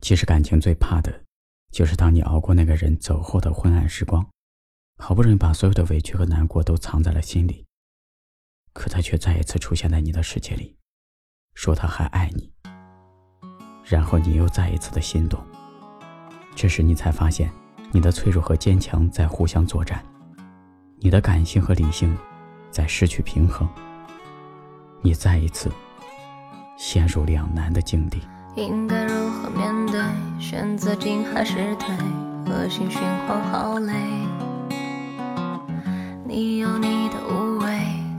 其实感情最怕的就是当你熬过那个人走后的昏暗时光，好不容易把所有的委屈和难过都藏在了心里，可他却再一次出现在你的世界里，说他还爱你，然后你又再一次的心动。这时你才发现，你的脆弱和坚强在互相作战，你的感性和理性在失去平衡，你再一次陷入两难的境地。应该如何面对，选择进还是退，恶性循环好累。你有你的无畏，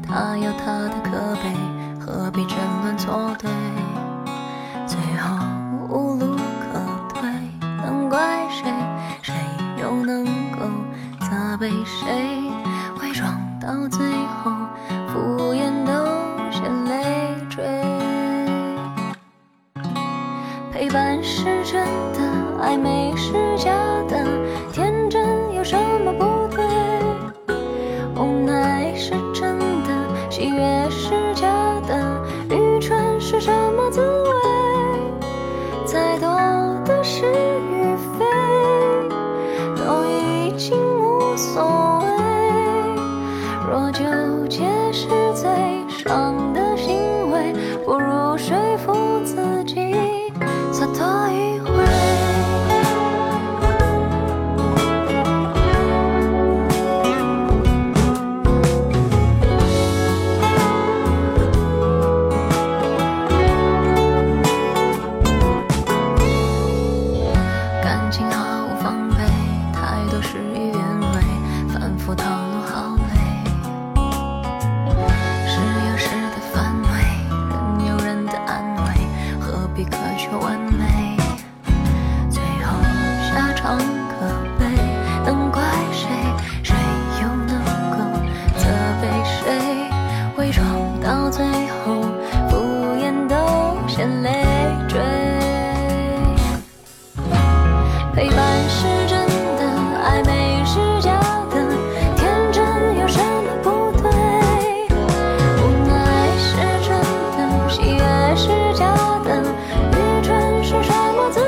他有他的可悲，何必争论错对，最后无路可退。能怪谁，谁又能够责备谁，伪装到最后敷衍都嫌累赘。陪伴是真的，暧昧是假的，天真有什么不对？无奈是真的，喜悦是假的，愚蠢是什么滋味？再多的是与非，都已经无所谓。若纠结是最伤的行为，不如说服自己洒脱一回。感情毫无防备，太多事与愿违，反复套路好累。是有时的反胃，人有人的安慰，何必苛求完美？常可悲，能怪谁？谁又能够责备谁？伪装到最后，敷衍都嫌累赘。陪伴是真的，暧昧是假的，天真有什么不对？无奈是真的，喜悦是假的，愚蠢是什么滋味？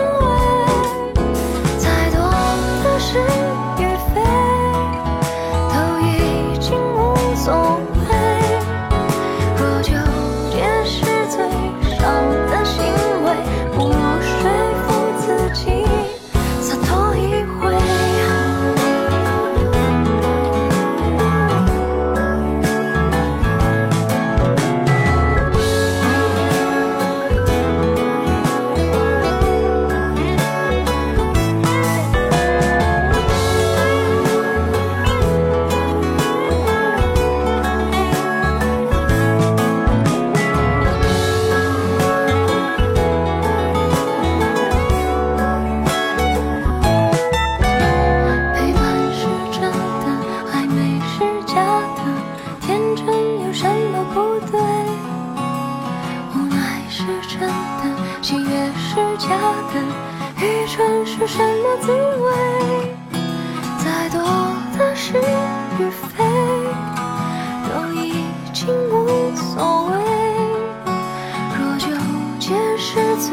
是与非，都已经无所谓。若纠结是最伤的行为，不如说服自己洒脱一回。喜悦是假的，愚蠢是什么滋味？再多的是与非，都已经无所谓。若纠结是最